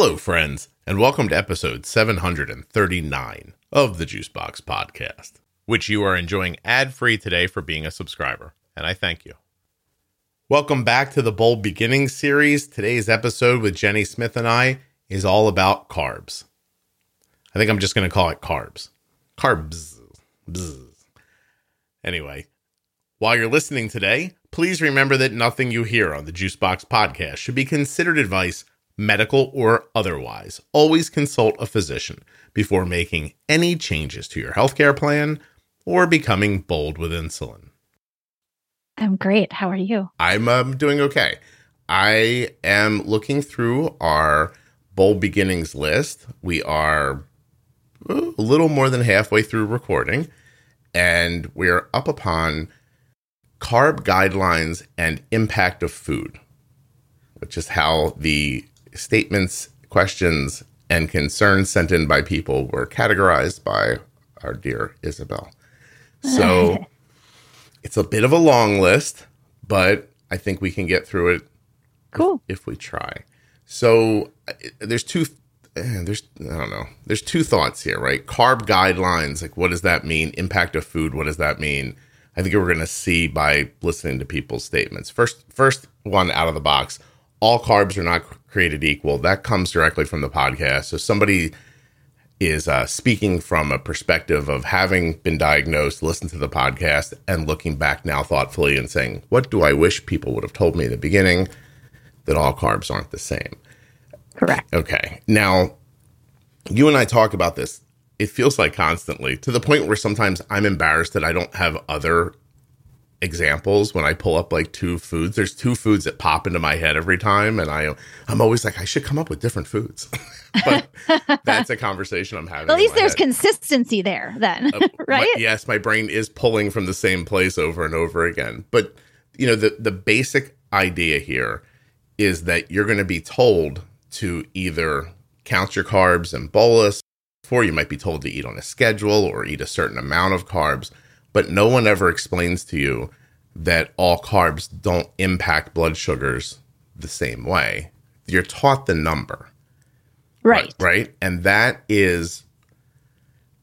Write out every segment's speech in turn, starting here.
Hello, friends, and welcome to episode 739 of the Juicebox Podcast, which you are enjoying ad-free today for being a subscriber, and I thank you. Welcome back to the Bold Beginnings series. Today's episode with Jenny Smith and I is all about carbs. I think I'm just going to call it carbs. Carbs. Bzz. Anyway, while you're listening today, please remember that nothing you hear on the Juicebox Podcast should be considered advice, medical or otherwise. Always consult a physician before making any changes to your healthcare plan or becoming bold with insulin. I'm great. How are you? I'm doing okay. I am looking through our Bold Beginnings list. We are a little more than halfway through recording, and we're up upon carb guidelines and impact of food, which is how the statements, questions, and concerns sent in by people were categorized by our dear Isabel. So it's a bit of a long list, but I think we can get through it. Cool. If we try. So there's two thoughts here, right? Carb guidelines, like what does that mean? Impact of food, what does that mean? I think we're going to see by listening to people's statements. First one out of the box, all carbs are not created equal. That comes directly from the podcast. So somebody is speaking from a perspective of having been diagnosed, listened to the podcast, and looking back now thoughtfully and saying, what do I wish people would have told me in the beginning, that all carbs aren't the same? Correct. Okay. Now, you and I talk about this, it feels like constantly, to the point where sometimes I'm embarrassed that I don't have other examples when I pull up like two foods. There's two foods that pop into my head every time, and I'm always like, I should come up with different foods. But that's a conversation I'm having. Well, at least there's consistency there then, right? Yes, my brain is pulling from the same place over and over again. But, you know, the basic idea here is that you're going to be told to either count your carbs and bolus, or you might be told to eat on a schedule or eat a certain amount of carbs, but no one ever explains to you that all carbs don't impact blood sugars the same way. You're taught the number. Right. Right? And that is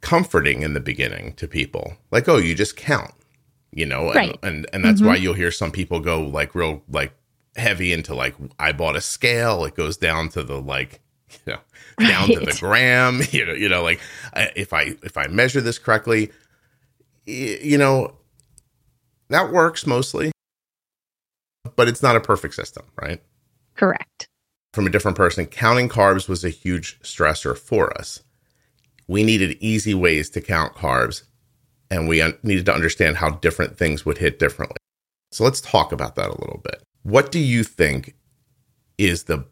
comforting in the beginning to people. Like, oh, you just count, you know? Right. And that's why you'll hear some people go like real like heavy into like, I bought a scale. It goes down to the like, you know, down to the gram, you know, like if I measure this correctly, you know, that works mostly, but it's not a perfect system, right? Correct. From a different person, counting carbs was a huge stressor for us. We needed easy ways to count carbs, and we needed to understand how different things would hit differently. So let's talk about that a little bit. What do you think is the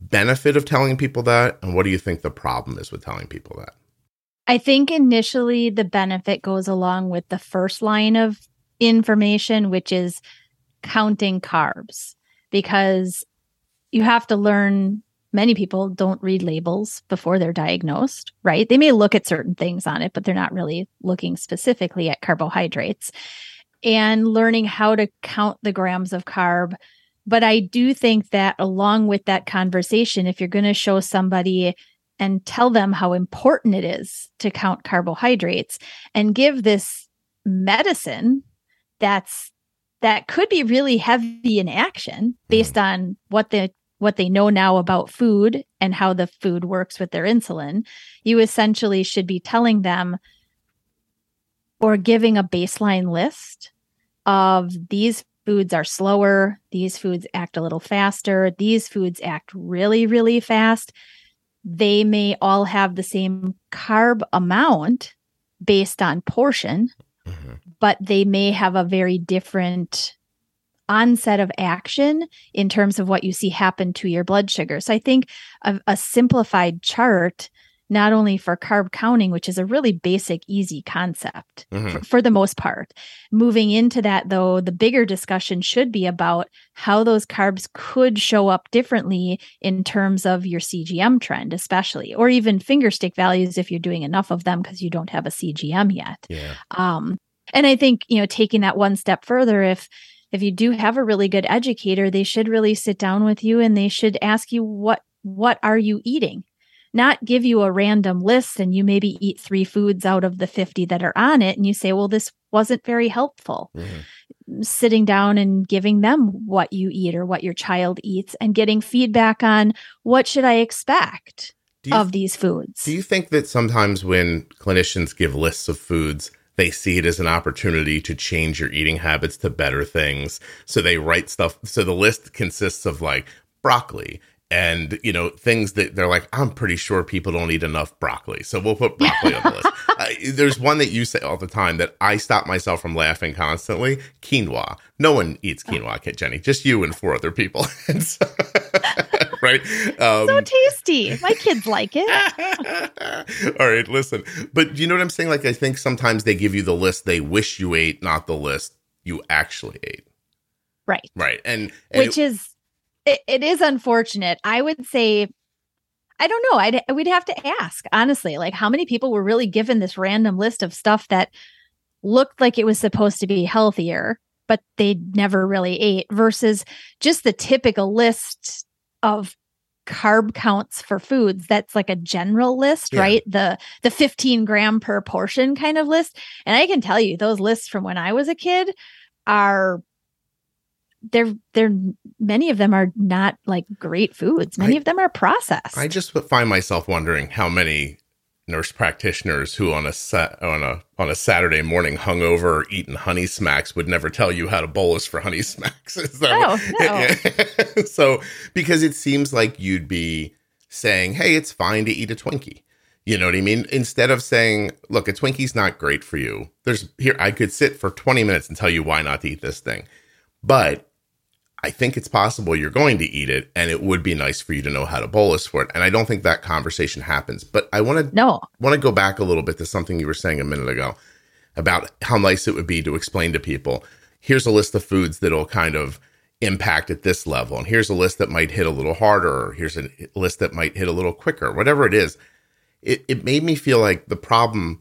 benefit of telling people that, and what do you think the problem is with telling people that? I think initially the benefit goes along with the first line of information, which is counting carbs, because you have to learn. Many people don't read labels before they're diagnosed, right? They may look at certain things on it, but they're not really looking specifically at carbohydrates and learning how to count the grams of carb. But I do think that along with that conversation, if you're going to show somebody and tell them how important it is to count carbohydrates and give this medicine that could be really heavy in action based on what they know now about food and how the food works with their insulin, you essentially should be telling them or giving a baseline list of these foods are slower, these foods act a little faster, these foods act really, really fast. They may all have the same carb amount based on portion, but they may have a very different onset of action in terms of what you see happen to your blood sugar. So I think a simplified chart, not only for carb counting, which is a really basic, easy concept for the most part. Moving into that, though, the bigger discussion should be about how those carbs could show up differently in terms of your CGM trend, especially, or even finger stick values if you're doing enough of them because you don't have a CGM yet. Yeah. And I think, you know, taking that one step further, if you do have a really good educator, they should really sit down with you and they should ask you what what are you eating? Not give you a random list and you maybe eat 3 foods out of the 50 that are on it. And you say, well, this wasn't very helpful. Mm-hmm. Sitting down and giving them what you eat or what your child eats and getting feedback on what should I expect of these foods. Do you think that sometimes when clinicians give lists of foods, they see it as an opportunity to change your eating habits to better things? So they write stuff. So the list consists of like broccoli and, you know, things that they're like, I'm pretty sure people don't eat enough broccoli. So we'll put broccoli on the list. There's one that you say all the time that I stop myself from laughing constantly. Quinoa. No one eats quinoa, Jenny, just you and 4 other people. Right? So tasty. My kids like it. All right, listen. But you know what I'm saying? Like, I think sometimes they give you the list they wish you ate, not the list you actually ate. Right. Right. And it is unfortunate. I would say, I don't know. We'd have to ask, honestly, like how many people were really given this random list of stuff that looked like it was supposed to be healthier, but they never really ate versus just the typical list of carb counts for foods. That's like a general list, yeah. Right? The 15 gram per portion kind of list. And I can tell you those lists from when I was a kid are many of them are not like great foods. Many of them are processed. I just find myself wondering how many nurse practitioners who on a Saturday morning hungover or eating Honey Smacks would never tell you how to bolus for Honey Smacks. No. So because it seems like you'd be saying, hey, it's fine to eat a Twinkie. You know what I mean? Instead of saying, look, a Twinkie's not great for you. I could sit for 20 minutes and tell you why not to eat this thing. But I think it's possible you're going to eat it, and it would be nice for you to know how to bolus for it. And I don't think that conversation happens. But I want to go back a little bit to something you were saying a minute ago about how nice it would be to explain to people, here's a list of foods that'll kind of impact at this level, and here's a list that might hit a little harder, or here's a list that might hit a little quicker, whatever it is. It made me feel like the problem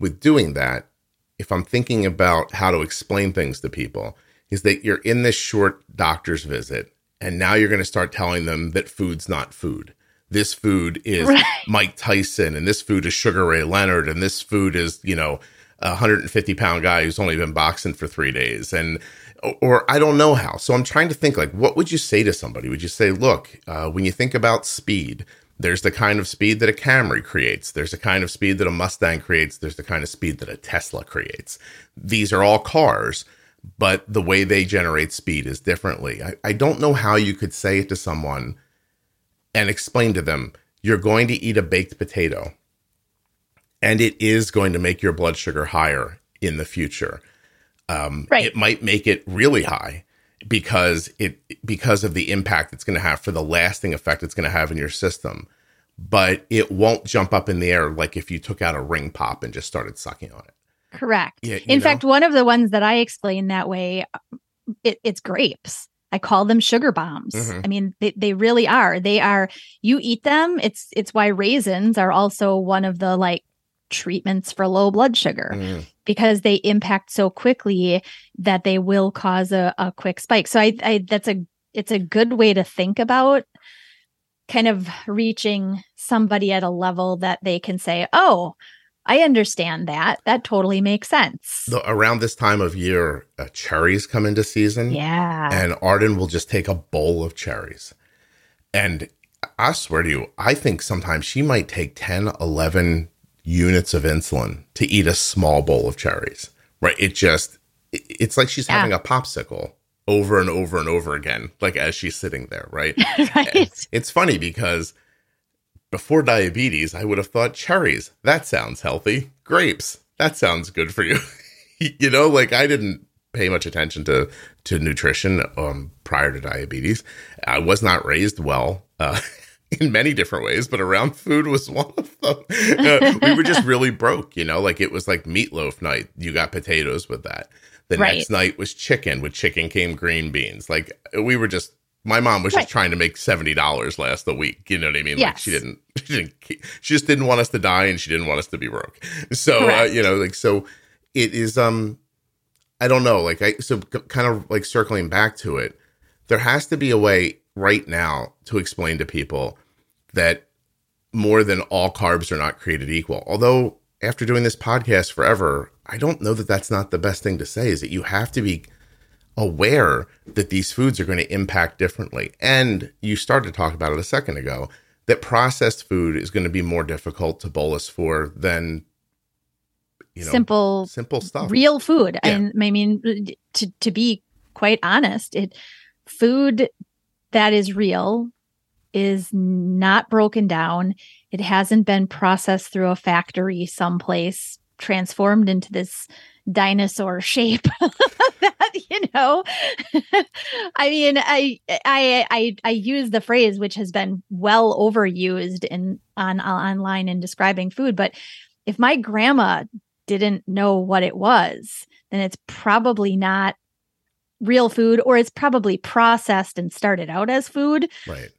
with doing that, if I'm thinking about how to explain things to people, is that you're in this short doctor's visit, and now you're going to start telling them that food's not food. This food is Mike Tyson, and this food is Sugar Ray Leonard, and this food is, you know, a 150-pound guy who's only been boxing for 3 days, or I don't know how. So I'm trying to think, like, what would you say to somebody? Would you say, look, when you think about speed, there's the kind of speed that a Camry creates. There's the kind of speed that a Mustang creates. There's the kind of speed that a Tesla creates. These are all cars. But the way they generate speed is differently. I don't know how you could say it to someone and explain to them, you're going to eat a baked potato and it is going to make your blood sugar higher in the future. It might make it really high because of the impact it's going to have for the lasting effect it's going to have in your system. But it won't jump up in the air like if you took out a Ring Pop and just started sucking on it. Correct. Yeah, in fact, one of the ones that I explain that way, it's grapes. I call them sugar bombs. Mm-hmm. I mean, they really are. They are, you eat them. It's why raisins are also one of the like treatments for low blood sugar because they impact so quickly that they will cause a quick spike. So it's a good way to think about kind of reaching somebody at a level that they can say, oh, I understand that. That totally makes sense. Around this time of year, cherries come into season. Yeah. And Arden will just take a bowl of cherries. And I swear to you, I think sometimes she might take 10, 11 units of insulin to eat a small bowl of cherries, right? It's like she's having a popsicle over and over and over again, like as she's sitting there, right? Right. And it's funny because before diabetes, I would have thought cherries, that sounds healthy. Grapes, that sounds good for you. You know, like I didn't pay much attention to nutrition prior to diabetes. I was not raised well in many different ways, but around food was one of them. We were just really broke, you know, like it was like meatloaf night. You got potatoes with that. The next night was chicken. With chicken came green beans. Like we were just... My mom was just trying to make $70 last the week. You know what I mean? Yes. Like she just didn't want us to die and she didn't want us to be broke. So, you know, like, so it is, I don't know, like kind of like circling back to it, there has to be a way right now to explain to people that more than all carbs are not created equal. Although after doing this podcast forever, I don't know that that's not the best thing to say, is that you have to be aware that these foods are going to impact differently. And you started to talk about it a second ago, that processed food is going to be more difficult to bolus for than, you know, simple stuff, real food. Yeah. And I mean, to be quite honest, food that is real is not broken down. It hasn't been processed through a factory someplace, transformed into this dinosaur shape. That, you know, I mean, I use the phrase, which has been well overused online in describing food, but if my grandma didn't know what it was, then it's probably not real food, or it's probably processed and started out as food. Right.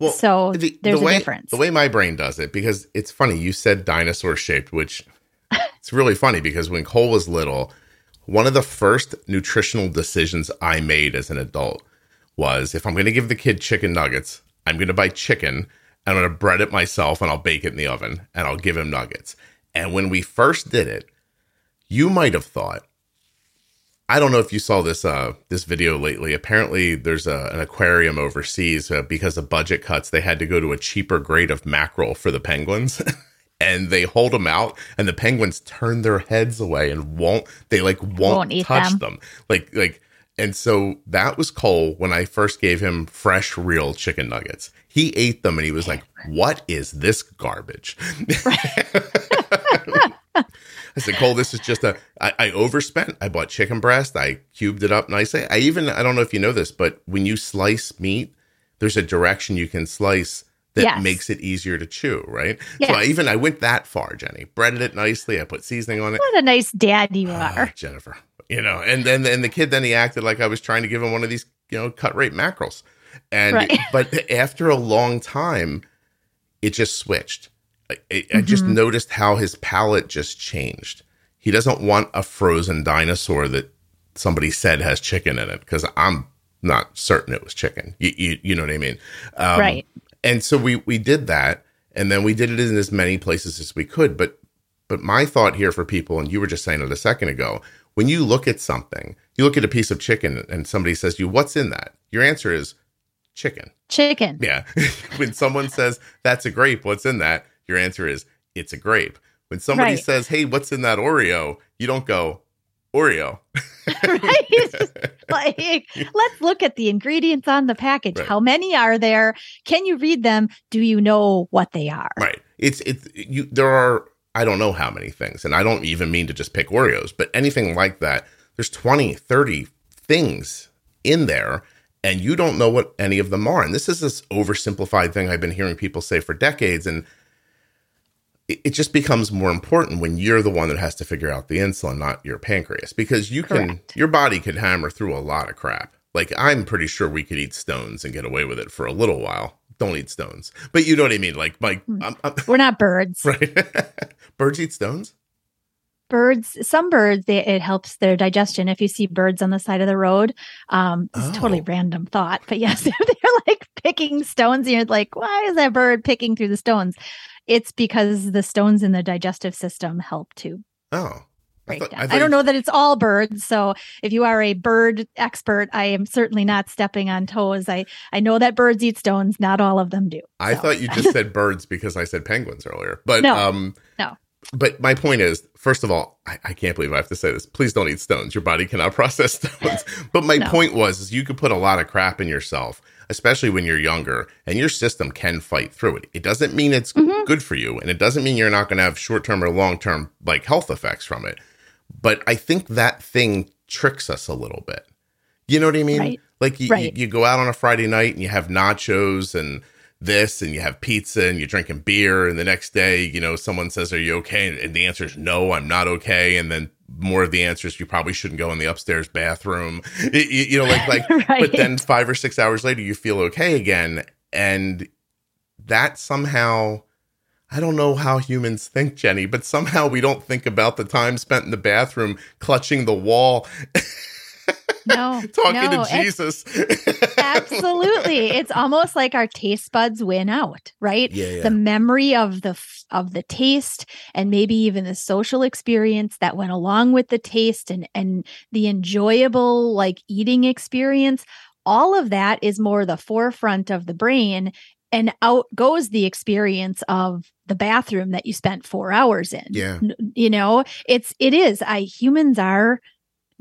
Well, so there's a difference. The way my brain does it, because it's funny, you said dinosaur shaped, which it's really funny because when Cole was little, one of the first nutritional decisions I made as an adult was, if I'm going to give the kid chicken nuggets, I'm going to buy chicken, and I'm going to bread it myself, and I'll bake it in the oven, and I'll give him nuggets. And when we first did it, you might have thought, I don't know if you saw this video lately. Apparently, there's an aquarium overseas because of budget cuts. They had to go to a cheaper grade of mackerel for the penguins, and they hold them out, and the penguins turn their heads away and won't touch them. And so that was Cole when I first gave him fresh, real chicken nuggets. He ate them, and he was like, "What is this garbage?" Right. I said, Cole, this is just I overspent. I bought chicken breast. I cubed it up nicely. I don't know if you know this, but when you slice meat, there's a direction you can slice that makes it easier to chew, right? Yes. So I went that far, Jenny. Breaded it nicely. I put seasoning on it. What a nice dad you are. Jennifer. You know, and the kid, then he acted like I was trying to give him one of these, you know, cut rate mackerels. And, right. But after a long time, it just switched. I just noticed how his palate just changed. He doesn't want a frozen dinosaur that somebody said has chicken in it, because I'm not certain it was chicken. You know what I mean? Right. And so we did that, and then we did it in as many places as we could. But my thought here for people, and you were just saying it a second ago, when you look at something, you look at a piece of chicken, and somebody says to you, "What's in that?" Your answer is chicken. Yeah. When someone says, "That's a grape, what's in that?" Your answer is, "It's a grape." When somebody says, "Hey, what's in that Oreo?" You don't go, "Oreo." Right? It's just like, let's look at the ingredients on the package. Right. How many are there? Can you read them? Do you know what they are? Right. There are, I don't know how many things, and I don't even mean to just pick Oreos, but anything like that, there's 20, 30 things in there, and you don't know what any of them are. And this is this oversimplified thing I've been hearing people say for decades, and it just becomes more important when you're the one that has to figure out the insulin, not your pancreas, because you can, your body could hammer through a lot of crap. Like, I'm pretty sure we could eat stones and get away with it for a little while. Don't eat stones, but you know what I mean? Like we're not birds, right? Birds eat stones. Some birds, it helps their digestion. If you see birds on the side of the road, it's totally random thought, but yes, if they're like picking stones, you're like, why is that bird picking through the stones? It's because the stones in the digestive system help to break down. I don't know that it's all birds. So if you are a bird expert, I am certainly not stepping on toes. I know that birds eat stones. Not all of them do. I thought you just said birds because I said penguins earlier. But no. But my point is, first of all, I can't believe I have to say this. Please don't eat stones. Your body cannot process stones. But my point was you could put a lot of crap in yourself, especially when you're younger, and your system can fight through it. It doesn't mean it's good for you, and it doesn't mean you're not going to have short-term or long-term like health effects from it. But I think that thing tricks us a little bit. You know what I mean? Right. Like you go out on a Friday night and you have nachos and this, and you have pizza, and you're drinking beer, and the next day, you know, someone says, "Are you okay?" And the answer is, "No, I'm not okay." And then more of the answers, "You probably shouldn't go in the upstairs bathroom." Right. But then 5 or 6 hours later, you feel okay again. And that somehow, I don't know how humans think, Jenny, but somehow we don't think about the time spent in the bathroom clutching the wall. No, talking to Jesus. Absolutely. It's almost like our taste buds win out, right? Yeah, yeah. The memory of the taste and maybe even the social experience that went along with the taste and the enjoyable like eating experience, all of that is more the forefront of the brain, and out goes the experience of the bathroom that you spent 4 hours in. Yeah. You know, it is.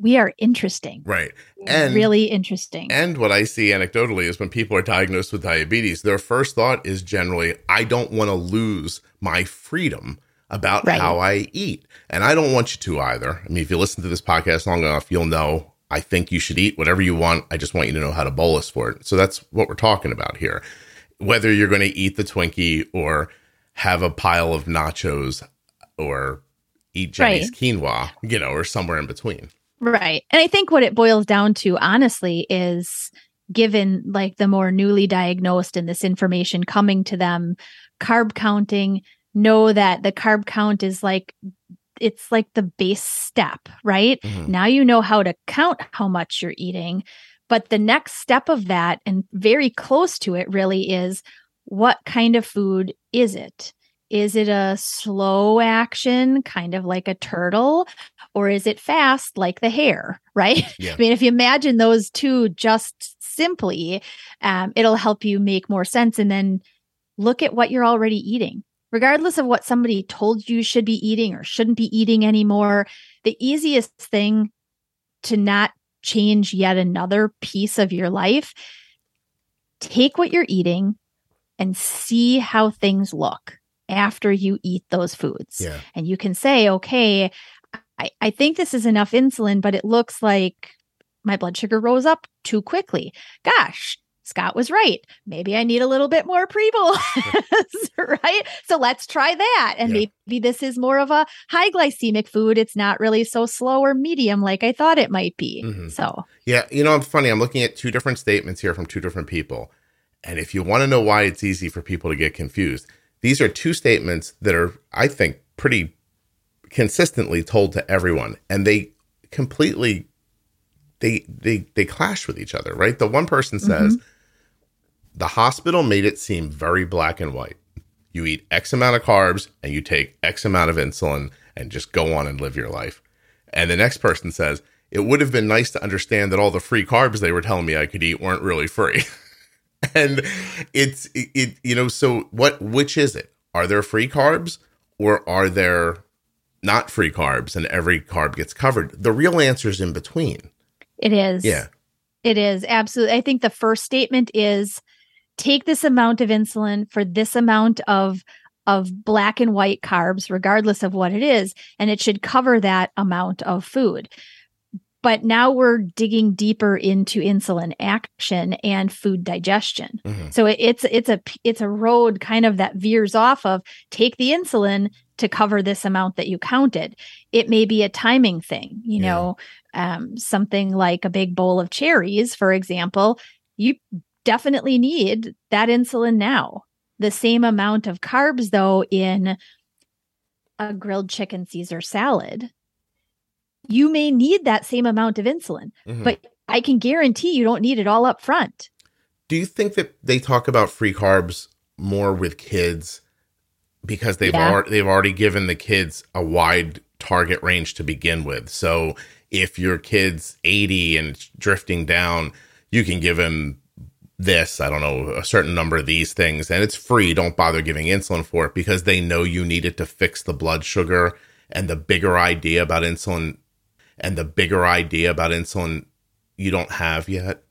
We are interesting. Right. And really interesting. And what I see anecdotally is when people are diagnosed with diabetes, their first thought is generally, I don't want to lose my freedom about how I eat. And I don't want you to either. I mean, if you listen to this podcast long enough, you'll know I think you should eat whatever you want. I just want you to know how to bolus for it. So that's what we're talking about here. Whether you're going to eat the Twinkie or have a pile of nachos or eat Jenny's quinoa, you know, or somewhere in between. Right. And I think what it boils down to, honestly, is given like the more newly diagnosed and this information coming to them, carb counting, know that the carb count is like, it's like the base step, right? Mm-hmm. Now you know how to count how much you're eating. But the next step of that, and very close to it really, is what kind of food is it? Is it a slow action, kind of like a turtle, or is it fast like the hare, right? Yeah. I mean, if you imagine those two just simply, it'll help you make more sense. And then look at what you're already eating. Regardless of what somebody told you should be eating or shouldn't be eating anymore, the easiest thing to not change yet another piece of your life, take what you're eating and see how things look after you eat those foods. Yeah. And you can say, okay, I think this is enough insulin, but it looks like my blood sugar rose up too quickly. Gosh, Scott was right. Maybe I need a little bit more pre-bolus, right? So let's try that. And maybe this is more of a high glycemic food. It's not really so slow or medium like I thought it might be. Mm-hmm. So, yeah, you know, I'm funny. I'm looking at two different statements here from two different people. And if you want to know why it's easy for people to get confused, these are two statements that are, I think, pretty consistently told to everyone. And they completely, they clash with each other, right? The one person says, mm-hmm. the hospital made it seem very black and white. You eat X amount of carbs and you take X amount of insulin and just go on and live your life. And the next person says, it would have been nice to understand that all the free carbs they were telling me I could eat weren't really free. And it's you know, so which is it? Are there free carbs or are there not free carbs and every carb gets covered? The real answer is in between. It is. Yeah. It is. Absolutely. I think the first statement is take this amount of insulin for this amount of black and white carbs, regardless of what it is, and it should cover that amount of food. But now we're digging deeper into insulin action and food digestion. Mm-hmm. So it's a road kind of that veers off of take the insulin to cover this amount that you counted. It may be a timing thing, you know, something like a big bowl of cherries, for example. You definitely need that insulin now. The same amount of carbs, though, in a grilled chicken Caesar salad, you may need that same amount of insulin, mm-hmm. but I can guarantee you don't need it all up front. Do you think that they talk about free carbs more with kids because they've already given the kids a wide target range to begin with? So if your kid's 80 and it's drifting down, you can give him this, I don't know, a certain number of these things, and it's free. Don't bother giving insulin for it because they know you need it to fix the blood sugar. And the bigger idea about insulin you don't have yet?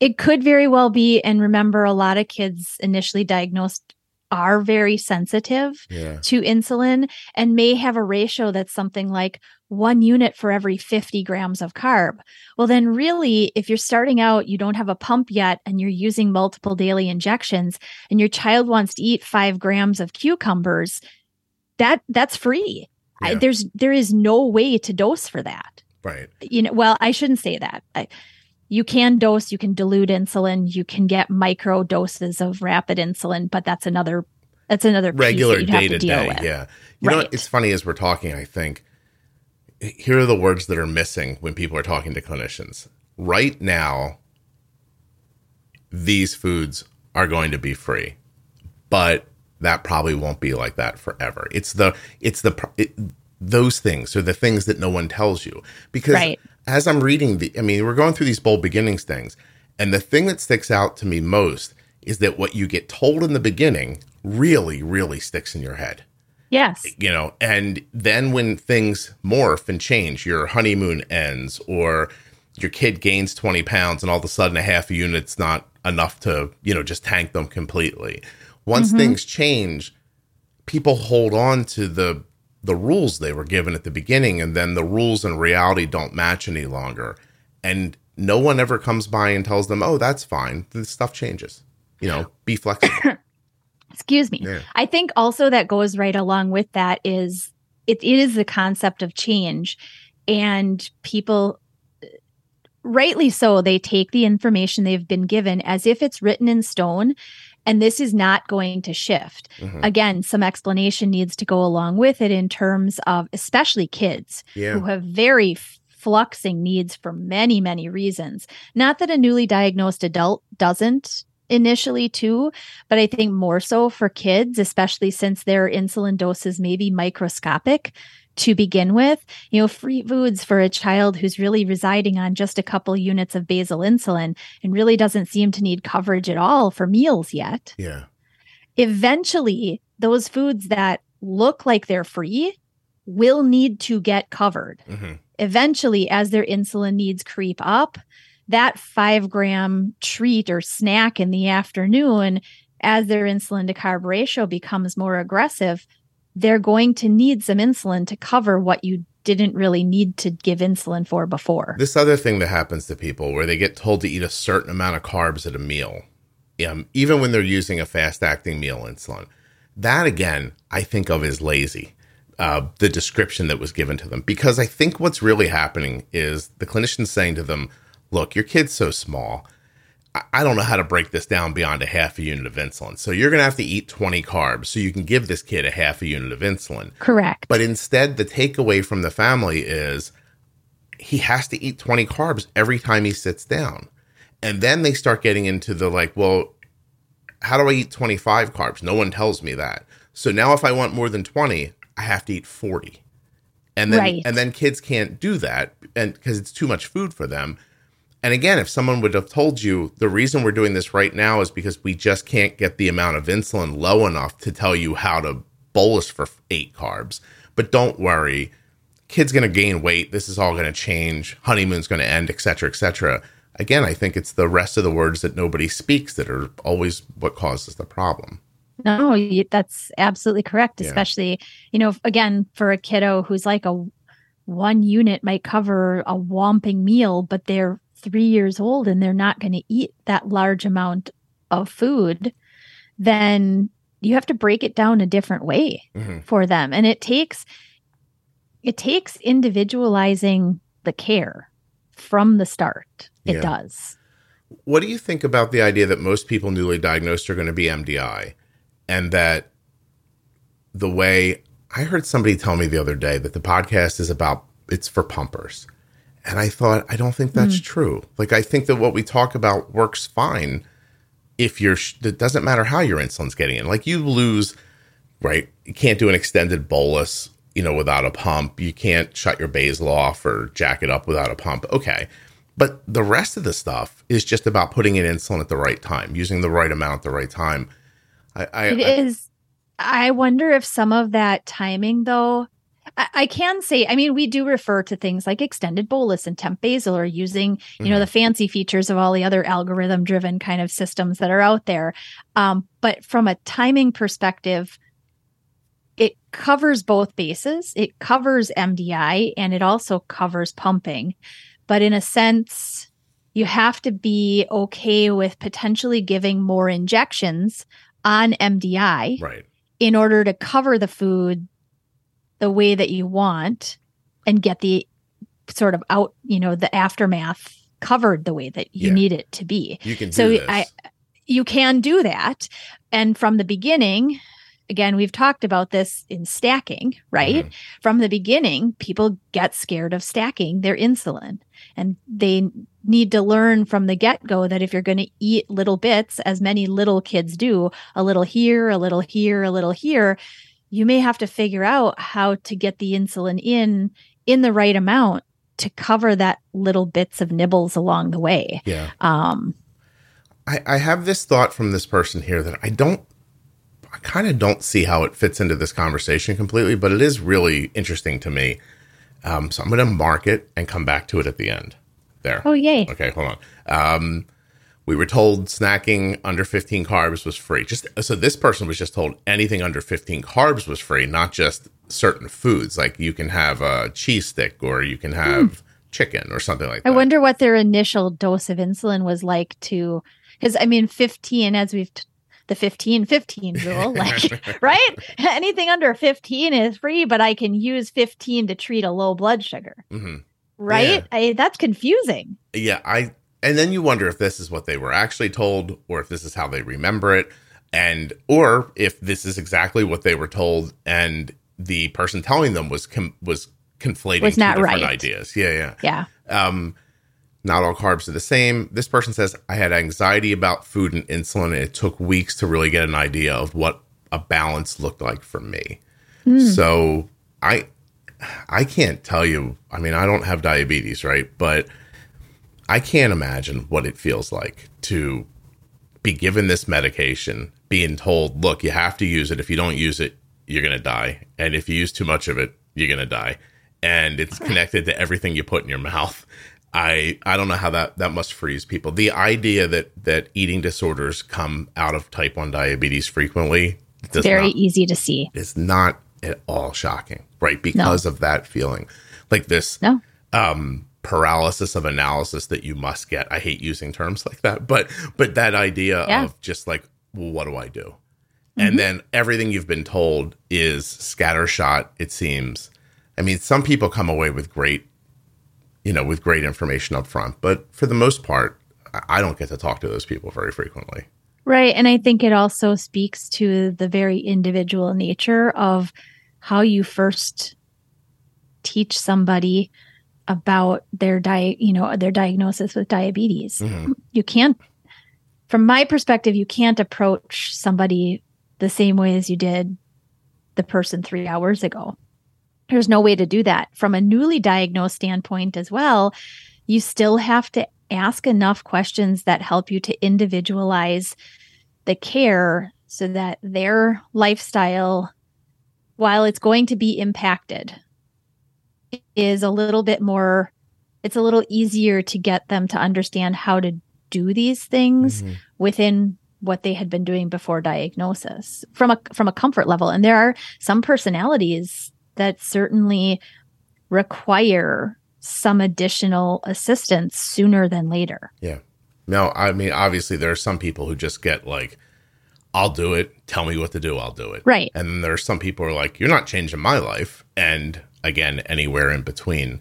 It could very well be. And remember, a lot of kids initially diagnosed are very sensitive to insulin and may have a ratio that's something like 1 unit for every 50 grams of carb. Well, then really, if you're starting out, you don't have a pump yet, and you're using multiple daily injections, and your child wants to eat 5 grams of cucumbers, that's free. Yeah. There is no way to dose for that. Right. You know, well, I shouldn't say that. You can dose, you can dilute insulin, you can get micro doses of rapid insulin, but that's another regular day to day. Yeah. You know, it's funny as we're talking, I think here are the words that are missing when people are talking to clinicians. right now, these foods are going to be free, but that probably won't be like that forever. Those things are the things that no one tells you, because as I'm reading we're going through these Bold Beginnings things. And the thing that sticks out to me most is that what you get told in the beginning really, really sticks in your head. Yes. You know, and then when things morph and change, your honeymoon ends or your kid gains 20 pounds and all of a sudden a half a unit's not enough to, just tank them completely. Once things change, people hold on to the rules they were given at the beginning, and then the rules and reality don't match any longer. And no one ever comes by and tells them, oh, that's fine. This stuff changes. Be flexible. Excuse me. Yeah. I think also that goes right along with that is it is the concept of change. And people, rightly so, they take the information they've been given as if it's written in stone. And this is not going to shift. Again, some explanation needs to go along with it in terms of especially kids who have very fluxing needs for many, many reasons. Not that a newly diagnosed adult doesn't initially too, but I think more so for kids, especially since their insulin doses may be microscopic to begin with. Free foods for a child who's really residing on just a couple units of basal insulin and really doesn't seem to need coverage at all for meals yet. Yeah. Eventually, those foods that look like they're free will need to get covered. Eventually, as their insulin needs creep up, that 5-gram treat or snack in the afternoon, as their insulin to carb ratio becomes more aggressive, they're going to need some insulin to cover what you didn't really need to give insulin for before. This other thing that happens to people where they get told to eat a certain amount of carbs at a meal, even when they're using a fast-acting meal insulin, that, again, I think of as lazy, the description that was given to them. Because I think what's really happening is the clinician's saying to them, look, your kid's so small, I don't know how to break this down beyond a half a unit of insulin. So you're going to have to eat 20 carbs so you can give this kid a half a unit of insulin. Correct. But instead, the takeaway from the family is he has to eat 20 carbs every time he sits down. And then they start getting into the well, how do I eat 25 carbs? No one tells me that. So now if I want more than 20, I have to eat 40. And then, and then kids can't do that because it's too much food for them. And again, if someone would have told you the reason we're doing this right now is because we just can't get the amount of insulin low enough to tell you how to bolus for 8 carbs. But don't worry, kid's going to gain weight. This is all going to change. Honeymoon's going to end, et cetera, et cetera. Again, I think it's the rest of the words that nobody speaks that are always what causes the problem. No, that's absolutely correct. Especially, again, for a kiddo who's like one unit might cover a whopping meal, but they're 3 years old and they're not going to eat that large amount of food, then you have to break it down a different way for them. And it takes individualizing the care from the start. It does. What do you think about the idea that most people newly diagnosed are going to be MDI, and that the way I heard somebody tell me the other day that the podcast is about, it's for pumpers. And I thought, I don't think that's true. I think that what we talk about works fine if it doesn't matter how your insulin's getting in. You lose, right? You can't do an extended bolus, without a pump. You can't shut your basal off or jack it up without a pump. Okay. But the rest of the stuff is just about putting in insulin at the right time, using the right amount at the right time. I wonder if some of that timing, though, I can say, we do refer to things like extended bolus and temp basal, or using, the fancy features of all the other algorithm-driven kind of systems that are out there. But from a timing perspective, it covers both bases. It covers MDI, and it also covers pumping. But in a sense, you have to be okay with potentially giving more injections on MDI in order to cover the food the way that you want and get the sort of out, the aftermath covered the way that you need it to be. You can do that. And from the beginning, again, we've talked about this in stacking, right? Mm-hmm. From the beginning, people get scared of stacking their insulin, and they need to learn from the get-go that if you're going to eat little bits, as many little kids do, a little here, a little here, a little here, you may have to figure out how to get the insulin in the right amount to cover that little bits of nibbles along the way. Yeah. I have this thought from this person here that I kind of don't see how it fits into this conversation completely, but it is really interesting to me. So I'm going to mark it and come back to it at the end there. Oh, yay. Okay, hold on. We were told snacking under 15 carbs was free. So this person was just told anything under 15 carbs was free, not just certain foods. Like you can have a cheese stick or you can have chicken or something like that. I wonder what their initial dose of insulin was like to, because I mean, 15, as we've the 15 rule, like, right? Anything under 15 is free, but I can use 15 to treat a low blood sugar. Mm-hmm. Right? Yeah. That's confusing. Yeah. And then you wonder if this is what they were actually told, or if this is how they remember it, or if this is exactly what they were told, and the person telling them was conflating two different ideas. Yeah. Not all carbs are the same. This person says, I had anxiety about food and insulin, and it took weeks to really get an idea of what a balance looked like for me. So I can't tell you. I mean, I don't have diabetes, right? But I can't imagine what it feels like to be given this medication, being told, look, you have to use it. If you don't use it, you're going to die. And if you use too much of it, you're going to die. And it's connected to everything you put in your mouth. I don't know how that must freeze people. The idea that eating disorders come out of type 1 diabetes frequently. It's very easy to see. It's not at all shocking, right? Because of that feeling. Like this... No. Paralysis of analysis that you must get. I hate using terms like that, but that idea of just like, well, what do I do? Mm-hmm. And then everything you've been told is scattershot, it seems. I mean, some people come away with great information up front, but for the most part, I don't get to talk to those people very frequently. Right. And I think it also speaks to the very individual nature of how you first teach somebody about their diagnosis with diabetes. Mm-hmm. You can't, from my perspective, you can't approach somebody the same way as you did the person 3 hours ago. There's no way to do that. From a newly diagnosed standpoint as well, you still have to ask enough questions that help you to individualize the care so that their lifestyle, while it's going to be impacted, is a little bit more, it's a little easier to get them to understand how to do these things within what they had been doing before diagnosis from a comfort level. And there are some personalities that certainly require some additional assistance sooner than later. Yeah. No, I mean, obviously there are some people who just get like, I'll do it. Tell me what to do. I'll do it. Right. And then there are some people who are like, you're not changing my life. And again, anywhere in between.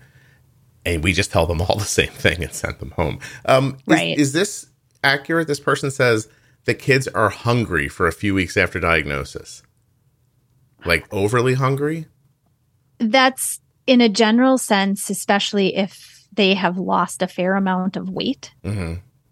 And we just tell them all the same thing and send them home. Right. Is this accurate? This person says the kids are hungry for a few weeks after diagnosis. Like overly hungry? That's in a general sense, especially if they have lost a fair amount of weight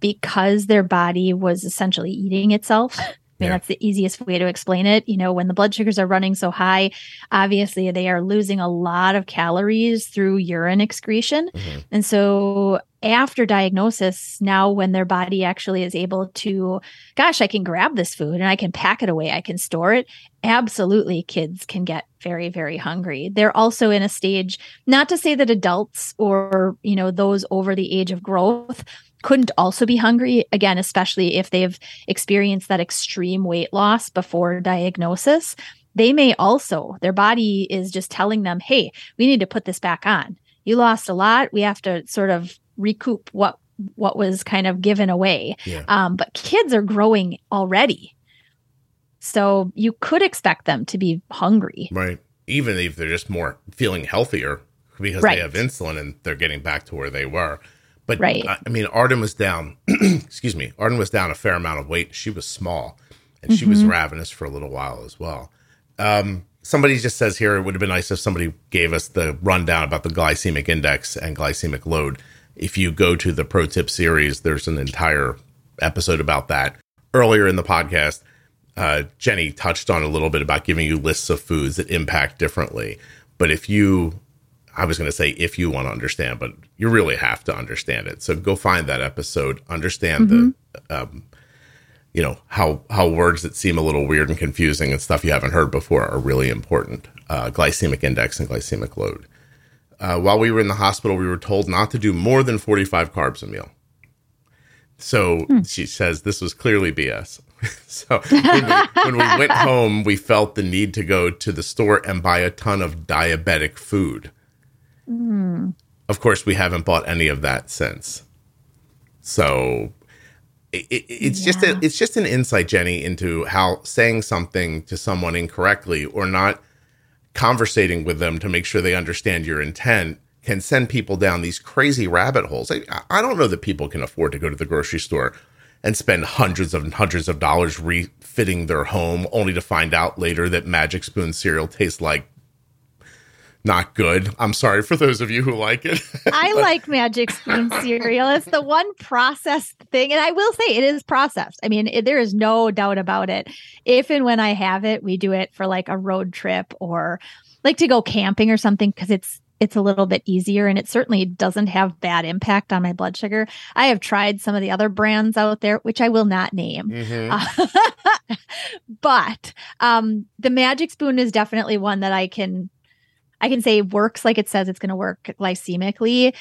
because their body was essentially eating itself. I mean, that's the easiest way to explain it. You know, when the blood sugars are running so high, obviously they are losing a lot of calories through urine excretion. Mm-hmm. And so after diagnosis, now when their body actually is able to, gosh, I can grab this food and I can pack it away, I can store it. Absolutely, kids can get very, very hungry. They're also in a stage, not to say that adults or, you know, those over the age of growth couldn't also be hungry, again, especially if they've experienced that extreme weight loss before diagnosis. They may also, their body is just telling them, hey, we need to put this back on. You lost a lot. We have to sort of recoup what was kind of given away. Yeah. But kids are growing already. So you could expect them to be hungry. Right. Even if they're just more feeling healthier because they have insulin and they're getting back to where they were. But I mean, Arden was down, excuse me, Arden was down a fair amount of weight. She was small and she was ravenous for a little while as well. Somebody just says here, it would have been nice if somebody gave us the rundown about the glycemic index and glycemic load. If you go to the Pro Tip series, there's an entire episode about that. Earlier in the podcast, Jenny touched on a little bit about giving you lists of foods that impact differently. But if you, I was going to say if you want to understand, but you really have to understand it. So go find that episode, understand the, you know, how words that seem a little weird and confusing and stuff you haven't heard before are really important. Glycemic index and glycemic load. While we were in the hospital, we were told not to do more than 45 carbs a meal. So she says this was clearly BS. So when we went home, we felt the need to go to the store and buy a ton of diabetic food. Mm. Of course, we haven't bought any of that since. So it's just an insight, Jenny, into how saying something to someone incorrectly or not conversating with them to make sure they understand your intent can send people down these crazy rabbit holes. I don't know that people can afford to go to the grocery store and spend hundreds of dollars refitting their home only to find out later that Magic Spoon cereal tastes like not good. I'm sorry for those of you who like it. I like Magic Spoon cereal. It's the one processed thing. And I will say it is processed. I mean, there is no doubt about it. If and when I have it, we do it for like a road trip or like to go camping or something because it's a little bit easier and it certainly doesn't have bad impact on my blood sugar. I have tried some of the other brands out there, which I will not name. But the Magic Spoon is definitely one that I can say works like it says it's going to work glycemically.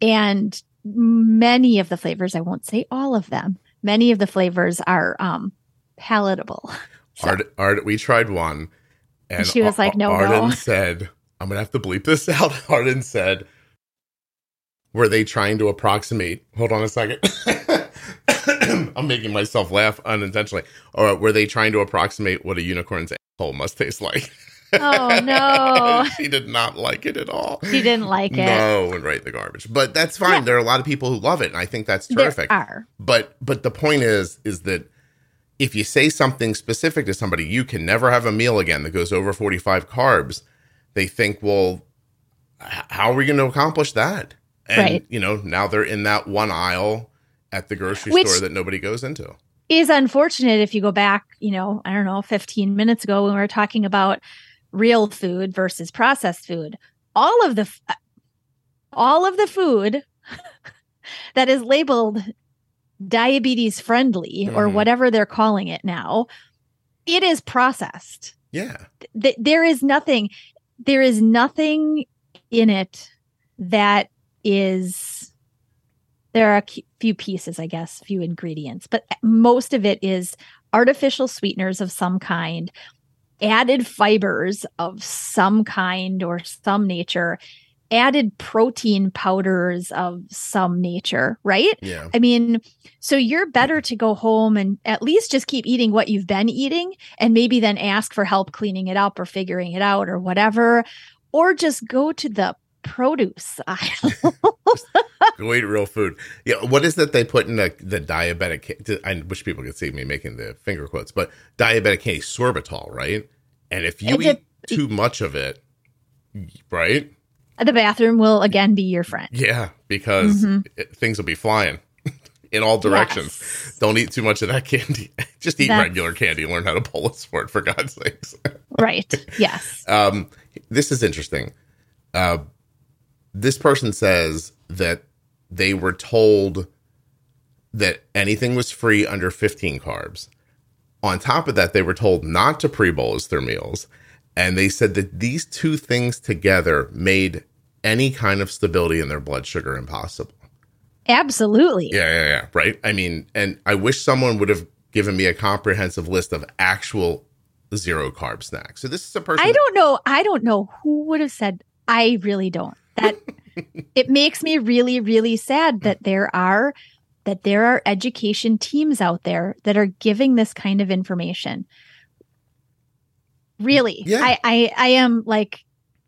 And many of the flavors, I won't say all of them, many of the flavors are palatable. So. We tried one. And she was like, no, Arden said... I'm going to have to bleep this out. Arden said, were they trying to approximate? Hold on a second. I'm making myself laugh unintentionally. Or were they trying to approximate what a unicorn's asshole must taste like? Oh, no. She did not like it at all. She didn't like it. No, and right in the garbage. But that's fine. Yeah. There are a lot of people who love it, and I think that's terrific. There are. But the point is that if you say something specific to somebody, you can never have a meal again that goes over 45 carbs. They think, well, how are we going to accomplish that? And, you know, now they're in that one aisle at the grocery store that nobody goes into. Is unfortunate if you go back, you know, I don't know, 15 minutes ago when we were talking about real food versus processed food. All of the food that is labeled diabetes friendly or whatever they're calling it now, it is processed. Yeah. There is nothing in it that is, there are a few pieces, I guess, few ingredients, but most of it is artificial sweeteners of some kind, added fibers of some kind or some nature, added protein powders of some nature, right? Yeah. I mean, so you're better to go home and at least just keep eating what you've been eating and maybe then ask for help cleaning it up or figuring it out or whatever, or just go to the produce aisle. Go eat real food. Yeah. What is that they put in the diabetic, I wish people could see me making the finger quotes, but diabetic cake, sorbitol, right? And if you eat too much of it, right? The bathroom will again be your friend. Yeah, because things will be flying in all directions. Yes. Don't eat too much of that candy. Just eat regular candy. Learn how to polish for it, for God's sakes. Right. Yes. This is interesting. This person says that they were told that anything was free under 15 carbs. On top of that, they were told not to pre-bolus their meals. And they said that these two things together made any kind of stability in their blood sugar impossible. Absolutely. Yeah. Right. I mean, and I wish someone would have given me a comprehensive list of actual zero carb snacks. So this is a person. I don't know who would have said. I really don't. That it makes me really, really sad that there are education teams out there that are giving this kind of information. Really, yeah. I am like,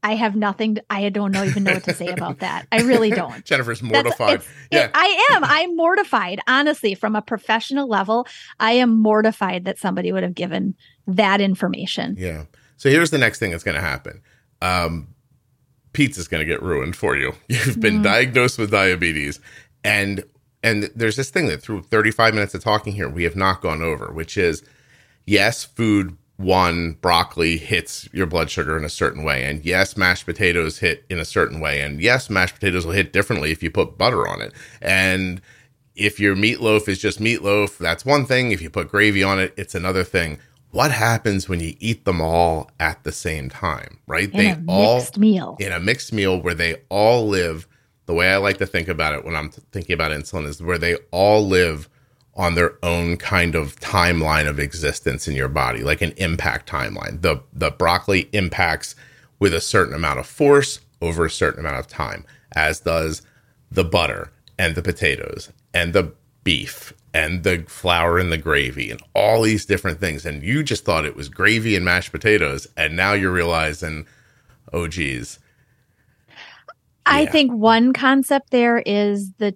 I have nothing. I don't even know what to say about that. I really don't. Jennifer's mortified. I'm mortified. Honestly, from a professional level, I am mortified that somebody would have given that information. Yeah. So here's the next thing that's going to happen. Pizza's going to get ruined for you. You've been diagnosed with diabetes. And there's this thing that through 35 minutes of talking here, we have not gone over, which is, yes, food, one, broccoli hits your blood sugar in a certain way. And yes, mashed potatoes hit in a certain way. And yes, mashed potatoes will hit differently if you put butter on it. And if your meatloaf is just meatloaf, that's one thing. If you put gravy on it, it's another thing. What happens when you eat them all at the same time, right? In a mixed meal where they all live, the way I like to think about it when I'm thinking about insulin is where they all live on their own kind of timeline of existence in your body, like an impact timeline. The broccoli impacts with a certain amount of force over a certain amount of time, as does the butter and the potatoes and the beef and the flour and the gravy and all these different things. And you just thought it was gravy and mashed potatoes, and now you're realizing, oh, geez. I think one concept there is the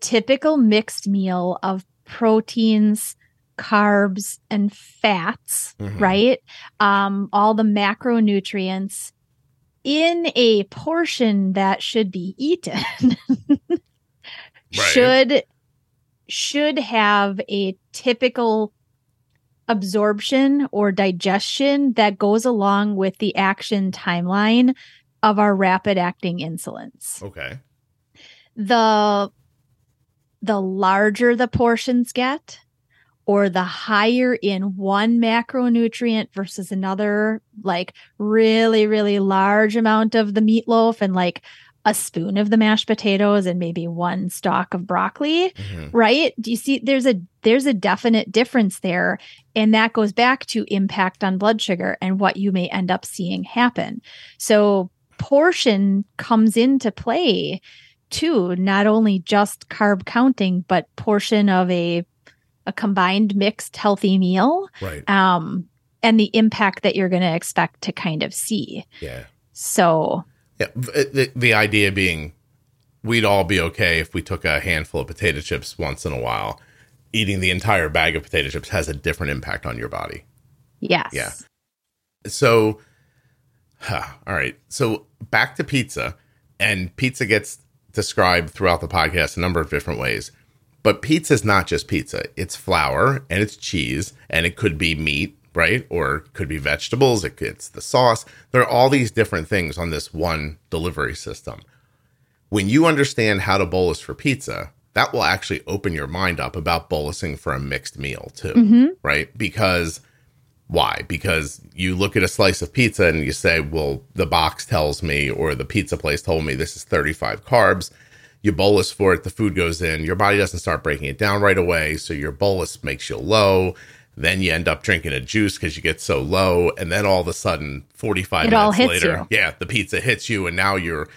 typical mixed meal of proteins, carbs, and fats, right? All the macronutrients in a portion that should be eaten should have a typical absorption or digestion that goes along with the action timeline of our rapid-acting insulins. Okay. The larger the portions get, or the higher in one macronutrient versus another, like really, really large amount of the meatloaf and like a spoon of the mashed potatoes and maybe one stalk of broccoli, right? Do you see there's a definite difference there? And that goes back to impact on blood sugar and what you may end up seeing happen. So portion comes into play too, not only just carb counting, but portion of a combined mixed healthy meal, right? And the impact that you're going to expect to kind of see. Yeah. So the idea being we'd all be okay if we took a handful of potato chips once in a while. Eating the entire bag of potato chips has a different impact on your body. Yes. Yeah. So, all right. So back to pizza. And pizza gets described throughout the podcast a number of different ways. But pizza is not just pizza. It's flour and it's cheese and it could be meat, right? Or it could be vegetables. It's the sauce. There are all these different things on this one delivery system. When you understand how to bolus for pizza, that will actually open your mind up about bolusing for a mixed meal too, right? Because why? Because you look at a slice of pizza and you say, well, the box tells me or the pizza place told me this is 35 carbs. You bolus for it, the food goes in, your body doesn't start breaking it down right away, so your bolus makes you low. Then you end up drinking a juice because you get so low, and then all of a sudden, 45 minutes later, the pizza hits you, and now you're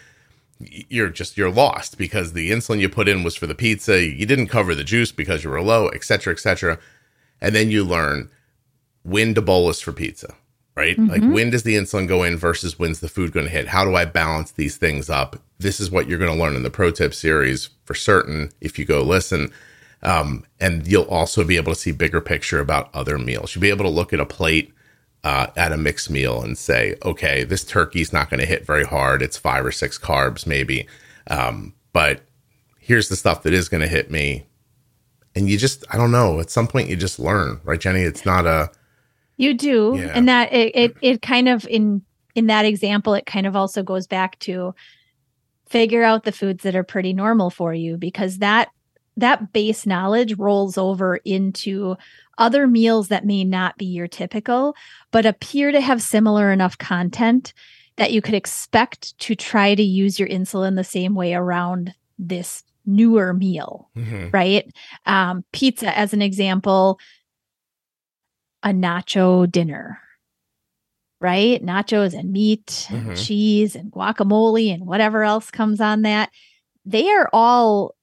lost because the insulin you put in was for the pizza. You didn't cover the juice because you were low, et cetera, et cetera. And then you learn when to bolus for pizza, right? Like, when does the insulin go in versus when's the food going to hit? How do I balance these things up? This is what you're going to learn in the Pro Tip series for certain if you go listen. And you'll also be able to see bigger picture about other meals. You'll be able to look at a plate at a mixed meal and say, okay, this turkey's not going to hit very hard. It's 5 or 6 carbs maybe. But here's the stuff that is going to hit me. And you just, I don't know, at some point you just learn, right, Jenny? It's not a... You do. Yeah. And that it kind of, in that example, it kind of also goes back to figure out the foods that are pretty normal for you, because that base knowledge rolls over into other meals that may not be your typical, but appear to have similar enough content that you could expect to try to use your insulin the same way around this newer meal, right? Pizza, as an example, a nacho dinner, right? Nachos and meat, and cheese and guacamole and whatever else comes on that. They are all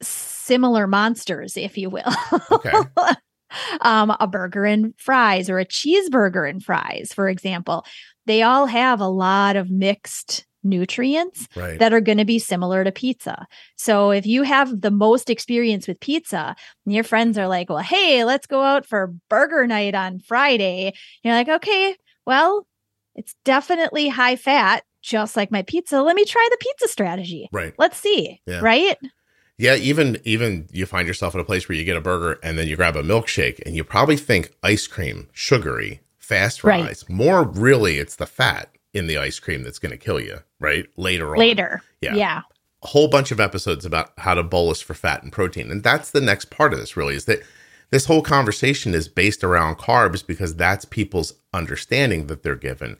similar monsters, if you will. Okay. A burger and fries or a cheeseburger and fries, for example, they all have a lot of mixed nutrients that are going to be similar to pizza. So if you have the most experience with pizza and your friends are like, well, hey, let's go out for burger night on Friday. You're like, okay, well, it's definitely high fat, just like my pizza. Let me try the pizza strategy. Right. Let's see. Yeah. Right. Yeah. Even you find yourself in a place where you get a burger and then you grab a milkshake and you probably think ice cream, sugary, fast fries. Right. More really, it's the fat in the ice cream that's going to kill you, right? Later on. Yeah. A whole bunch of episodes about how to bolus for fat and protein. And that's the next part of this really, is that this whole conversation is based around carbs because that's people's understanding that they're given,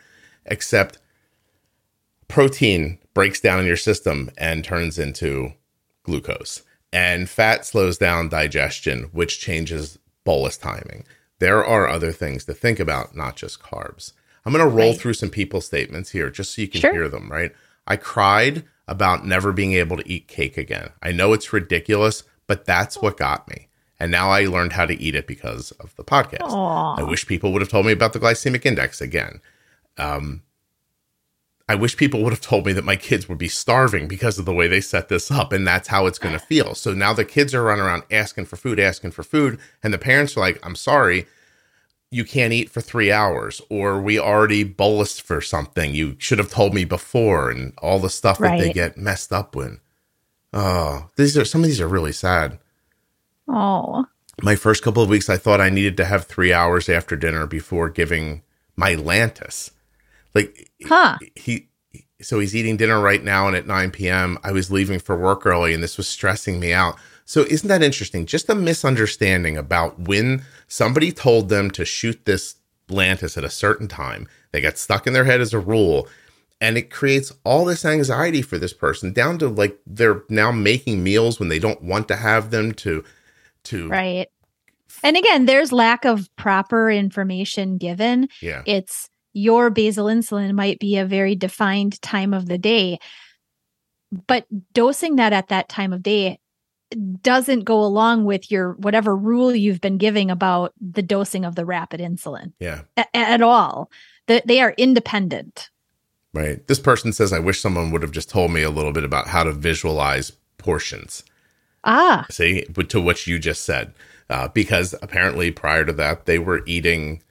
except protein breaks down in your system and turns into glucose. And fat slows down digestion, which changes bolus timing. There are other things to think about, not just carbs. I'm going to roll through some people statements here just so you can hear them, right? I cried about never being able to eat cake again. I know it's ridiculous, but that's what got me. And now I learned how to eat it because of the podcast. Aww. I wish people would have told me about the glycemic index again. I wish people would have told me that my kids would be starving because of the way they set this up. And that's how it's going to feel. So now the kids are running around asking for food. And the parents are like, I'm sorry, you can't eat for 3 hours. Or we already bolused for something. You should have told me before. And all the stuff that they get messed up with. Oh, some of these are really sad. Oh, my first couple of weeks, I thought I needed to have 3 hours after dinner before giving my Lantus. Like, so he's eating dinner right now. And at 9 p.m., I was leaving for work early and this was stressing me out. So isn't that interesting? Just a misunderstanding about when somebody told them to shoot this Lantus at a certain time. They got stuck in their head as a rule. And it creates all this anxiety for this person down to like they're now making meals when they don't want to have them to. Right. And again, there's lack of proper information given. Yeah. It's your basal insulin might be a very defined time of the day, but dosing that at that time of day doesn't go along with your whatever rule you've been giving about the dosing of the rapid insulin. Yeah. At all. They are independent. Right. This person says, I wish someone would have just told me a little bit about how to visualize portions. See, to what you just said, because apparently prior to that, they were eating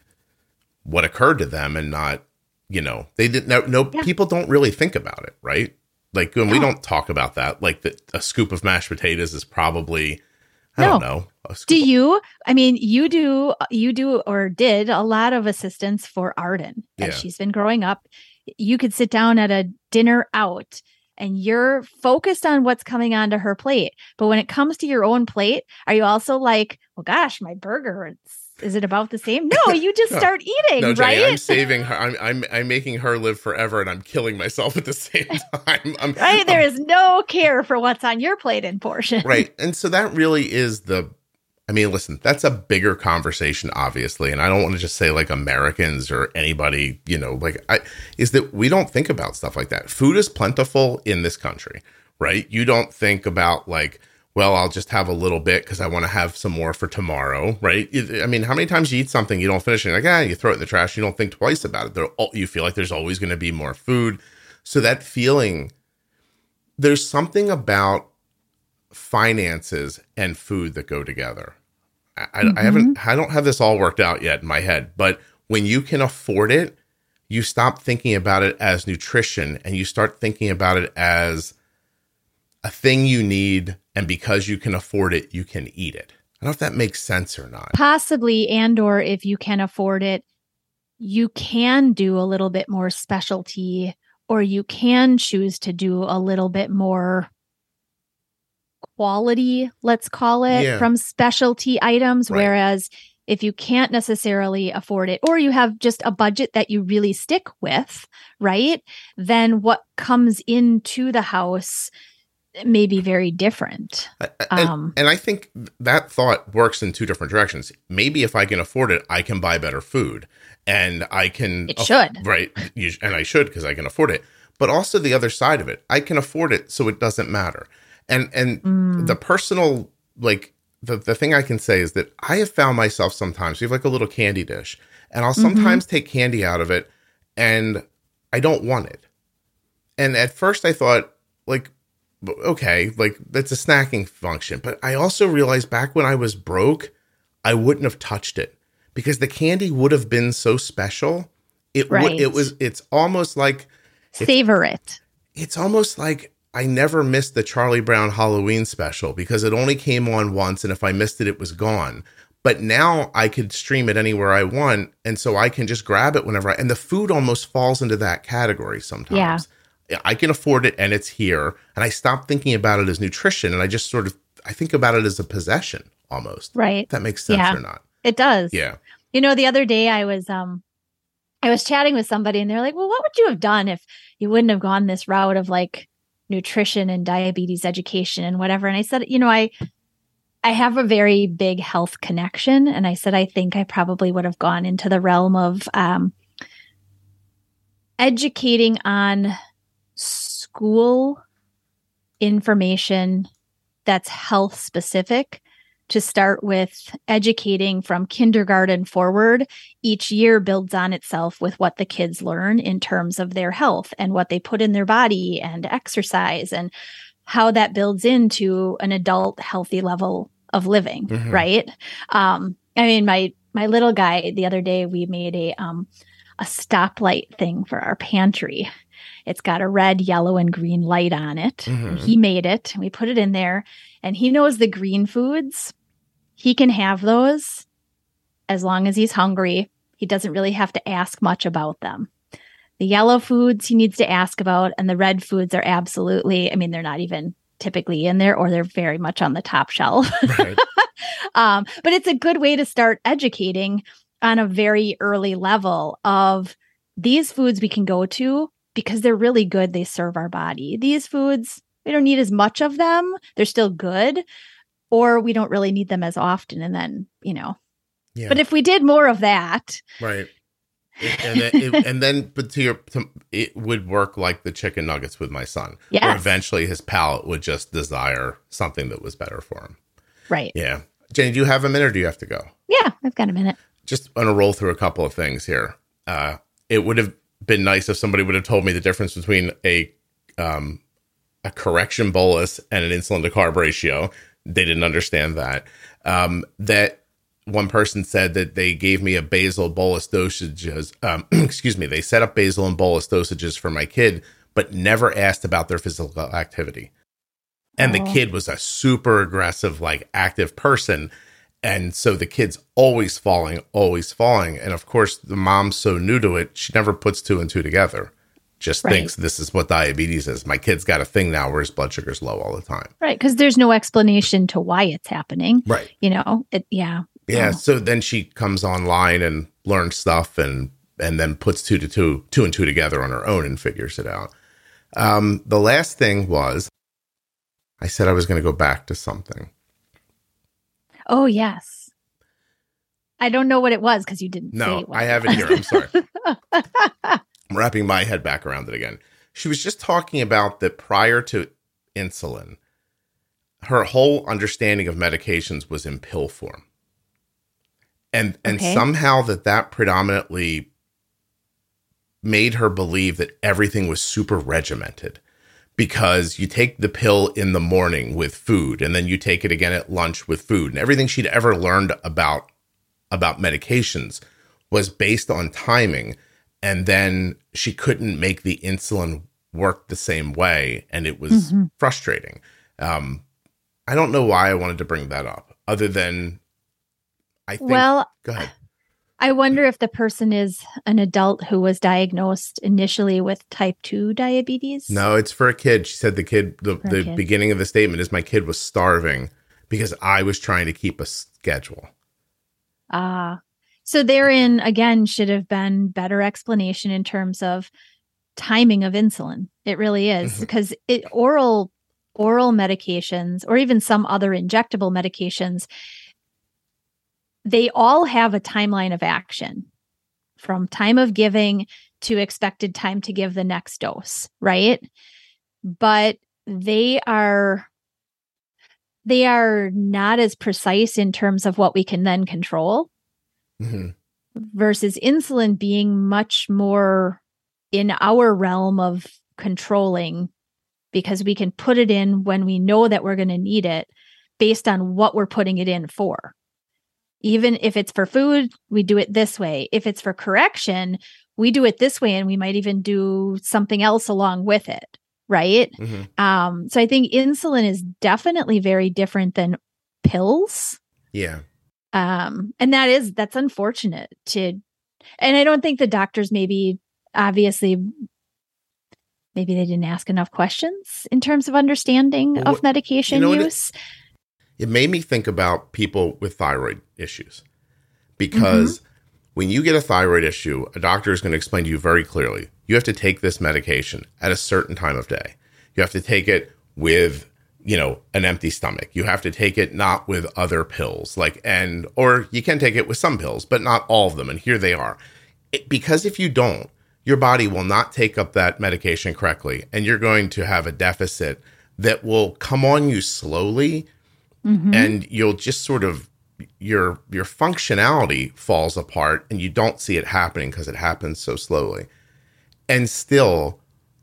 what occurred to them and not, they didn't know. Yeah. People don't really think about it, right? Like when we don't talk about that, like that a scoop of mashed potatoes is probably, I don't know. Do you? I mean, you did a lot of assistance for Arden as she's been growing up. You could sit down at a dinner out and you're focused on what's coming onto her plate. But when it comes to your own plate, are you also like, well, gosh, my burger, is it about the same? No, you just start eating, right? Jenny, I'm saving her. I'm making her live forever and I'm killing myself at the same time. There is no care for what's on your plate in portion. Right. And so that really is listen, that's a bigger conversation, obviously, and I don't want to just say like Americans or anybody, is that we don't think about stuff like that. Food is plentiful in this country, right? You don't think about like, well, I'll just have a little bit because I want to have some more for tomorrow, right? How many times you eat something, you don't finish it, you throw it in the trash, you don't think twice about it. You feel like there's always going to be more food. So that feeling, there's something about finances and food that go together. I don't have this all worked out yet in my head, but when you can afford it, you stop thinking about it as nutrition and you start thinking about it as a thing you need. And because you can afford it, you can eat it. I don't know if that makes sense or not. Possibly. And, or if you can afford it, you can do a little bit more specialty, or you can choose to do a little bit more quality, let's call it, from specialty items. Right. Whereas if you can't necessarily afford it, or you have just a budget that you really stick with, right? Then what comes into the house may be very different. And I think that thought works in two different directions. Maybe if I can afford it, I can buy better food and I can. It should. Right. And I should, because I can afford it. But also the other side of it, I can afford it, so it doesn't matter. And the personal, like the thing I can say is that I have found myself sometimes, we have like a little candy dish and I'll sometimes take candy out of it and I don't want it. And at first I thought, like, okay, like that's a snacking function. But I also realized back when I was broke, I wouldn't have touched it because the candy would have been so special. It's almost like savor it. It's almost like I never missed the Charlie Brown Halloween special because it only came on once. And if I missed it, it was gone. But now I could stream it anywhere I want. And so I can just grab it whenever and the food almost falls into that category sometimes. Yeah. I can afford it and it's here. And I stop thinking about it as nutrition. And I just sort of, I think about it as a possession almost. Right. If that makes sense or not. It does. Yeah. You know, the other day I was chatting with somebody and they're like, well, what would you have done if you wouldn't have gone this route of like nutrition and diabetes education and whatever? And I said, you know, I have a very big health connection. And I said, I think I probably would have gone into the realm of educating on school information that's health specific, to start with educating from kindergarten forward. Each year builds on itself with what the kids learn in terms of their health and what they put in their body and exercise and how that builds into an adult healthy level of living, mm-hmm. right? I mean, my little guy, the other day we made a stoplight thing for our pantry. It's got a red, yellow, and green light on it. Mm-hmm. He made it. And we put it in there. And he knows the green foods. He can have those as long as he's hungry. He doesn't really have to ask much about them. The yellow foods he needs to ask about. And the red foods are absolutely, I mean, they're not even typically in there, or they're very much on the top shelf. Right. But it's a good way to start educating on a very early level of these foods we can go to because they're really good. They serve our body. These foods, we don't need as much of them. They're still good, or we don't really need them as often. And then, you know, but if we did more of that. Right. It would work like the chicken nuggets with my son. Yes. Where eventually his palate would just desire something that was better for him. Right. Yeah. Jenny, do you have a minute or do you have to go? Yeah, I've got a minute. Just going to roll through a couple of things here. It would have been nice if somebody would have told me the difference between a correction bolus and an insulin to carb ratio. They didn't understand that. That one person said that they gave me a basal bolus dosages. They set up basal and bolus dosages for my kid, but never asked about their physical activity. And the kid was a super aggressive, like active person. And so the kid's always falling. And of course, the mom's so new to it, she never puts two and two together. Just thinks this is what diabetes is. My kid's got a thing now where his blood sugar's low all the time. Right, because there's no explanation to why it's happening. Right. You know, Yeah, so then she comes online and learns stuff and then puts two and two together on her own and figures it out. The last thing was, I said I was going to go back to something. Oh, yes. I don't know what it was because you didn't say it. No, I have it here. I'm sorry. I'm wrapping my head back around it again. She was just talking about that prior to insulin, her whole understanding of medications was in pill form. And somehow that predominantly made her believe that everything was super regimented. Because you take the pill in the morning with food, and then you take it again at lunch with food. And everything she'd ever learned about medications was based on timing. And then she couldn't make the insulin work the same way. And it was frustrating. I don't know why I wanted to bring that up, other than I think... Well, go ahead. I wonder if the person is an adult who was diagnosed initially with type 2 diabetes. No, it's for a kid. She said the beginning of the statement is, my kid was starving because I was trying to keep a schedule. So therein, again, should have been better explanation in terms of timing of insulin. It really is, because oral medications, or even some other injectable medications, they all have a timeline of action from time of giving to expected time to give the next dose, right? But they are not as precise in terms of what we can then control versus insulin being much more in our realm of controlling because we can put it in when we know that we're going to need it based on what we're putting it in for. Even if it's for food, we do it this way. If it's for correction, we do it this way, and we might even do something else along with it, right? Mm-hmm. So I think insulin is definitely very different than pills. Yeah. And that's unfortunate to, and I don't think the doctors maybe they didn't ask enough questions in terms of understanding of medication use. It made me think about people with thyroid issues, because mm-hmm. when you get a thyroid issue, a doctor is going to explain to you very clearly, you have to take this medication at a certain time of day. You have to take it with, an empty stomach. You have to take it not with other pills, or you can take it with some pills, but not all of them. And here they are. Because if you don't, your body will not take up that medication correctly, and you're going to have a deficit that will come on you slowly. Mm-hmm. And you'll just sort of, your functionality falls apart, and you don't see it happening because it happens so slowly. And still,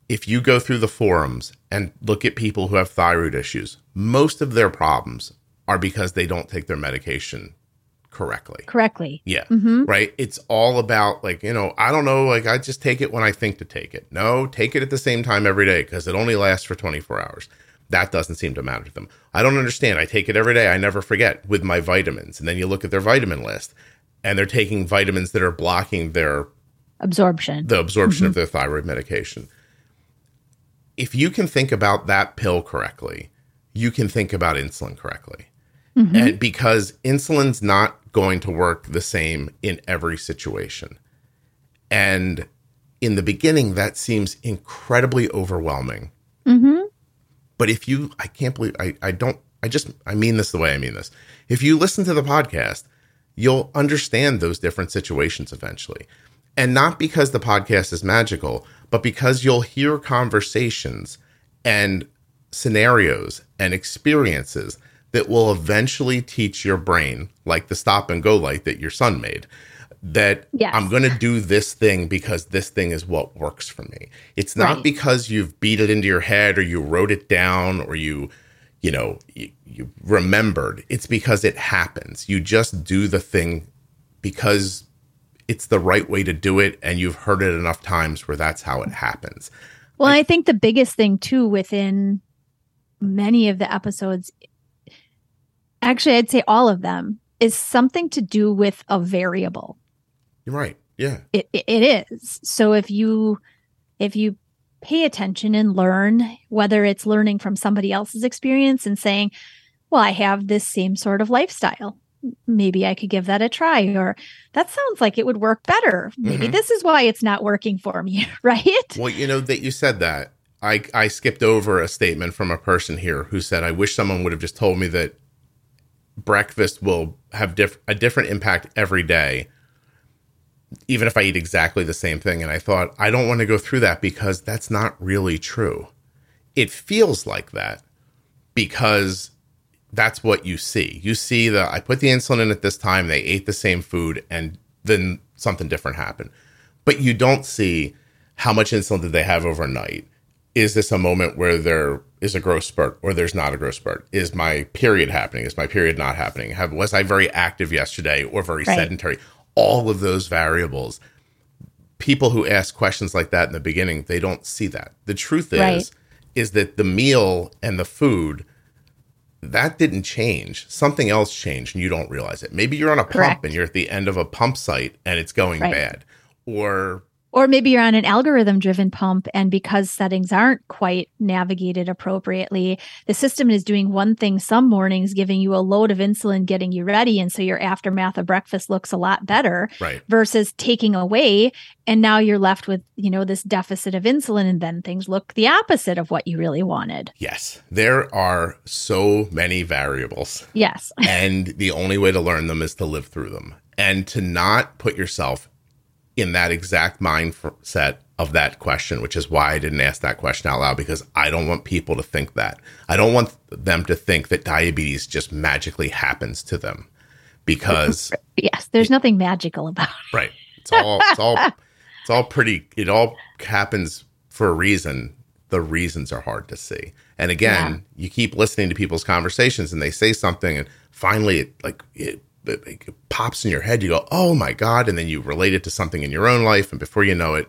if you go through the forums and look at people who have thyroid issues, most of their problems are because they don't take their medication correctly. Yeah. Mm-hmm. Right. It's all about I don't know, I just take it when I think to take it. No, take it at the same time every day because it only lasts for 24 hours. That doesn't seem to matter to them. I don't understand. I take it every day. I never forget with my vitamins. And then you look at their vitamin list, and they're taking vitamins that are blocking their absorption, mm-hmm. of their thyroid medication. If you can think about that pill correctly, you can think about insulin correctly. Mm-hmm. And because insulin's not going to work the same in every situation. And in the beginning, that seems incredibly overwhelming. Mm-hmm. But if you, I can't believe, I don't, I just, I mean this the way I mean this. If you listen to the podcast, you'll understand those different situations eventually. And not because the podcast is magical, but because you'll hear conversations and scenarios and experiences that will eventually teach your brain, like the stop and go light that your son made, that yes. I'm going to do this thing because this thing is what works for me. It's not right. Because you've beat it into your head or you wrote it down or you remembered. It's because it happens. You just do the thing because it's the right way to do it, and you've heard it enough times where that's how it happens. Well, I think the biggest thing too within many of the episodes, actually I'd say all of them, is something to do with a variable. You're right. Yeah. It is. So if you pay attention and learn, whether it's learning from somebody else's experience and saying, well, I have this same sort of lifestyle. Maybe I could give that a try, or that sounds like it would work better. Maybe mm-hmm. this is why it's not working for me, right? Well, that you said that. I skipped over a statement from a person here who said, I wish someone would have just told me that breakfast will have a different impact every day, even if I eat exactly the same thing. And I thought, I don't want to go through that because that's not really true. It feels like that because that's what you see. You see that I put the insulin in at this time, they ate the same food, and then something different happened. But you don't see how much insulin did they have overnight. Is this a moment where there is a growth spurt or there's not a growth spurt? Is my period happening? Is my period not happening? Was I very active yesterday or very right. sedentary? All of those variables. People who ask questions like that in the beginning, they don't see that. The truth is, right. is that the meal and the food, that didn't change. Something else changed and you don't realize it. Maybe you're on a Correct. Pump and you're at the end of a pump site and it's going right. bad. Or maybe you're on an algorithm-driven pump, and because settings aren't quite navigated appropriately, the system is doing one thing some mornings, giving you a load of insulin, getting you ready, and so your aftermath of breakfast looks a lot better right. versus taking away, and now you're left with, this deficit of insulin, and then things look the opposite of what you really wanted. Yes. There are so many variables. Yes. And the only way to learn them is to live through them and to not put yourself in that exact mindset of that question, which is why I didn't ask that question out loud, because I don't want people to think that. I don't want them to think that diabetes just magically happens to them, because yes, there's nothing magical about it. Right. It's all pretty. It all happens for a reason. the reasons are hard to see. And again, you keep listening to people's conversations and they say something and finally it pops in your head. You go, oh my God. And then you relate it to something in your own life. And before you know it,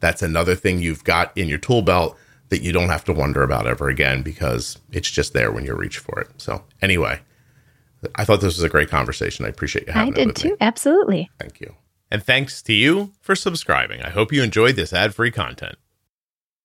that's another thing you've got in your tool belt that you don't have to wonder about ever again because it's just there when you reach for it. So anyway, I thought this was a great conversation. I appreciate you having it with me. I did too. Absolutely. Thank you. And thanks to you for subscribing. I hope you enjoyed this ad-free content.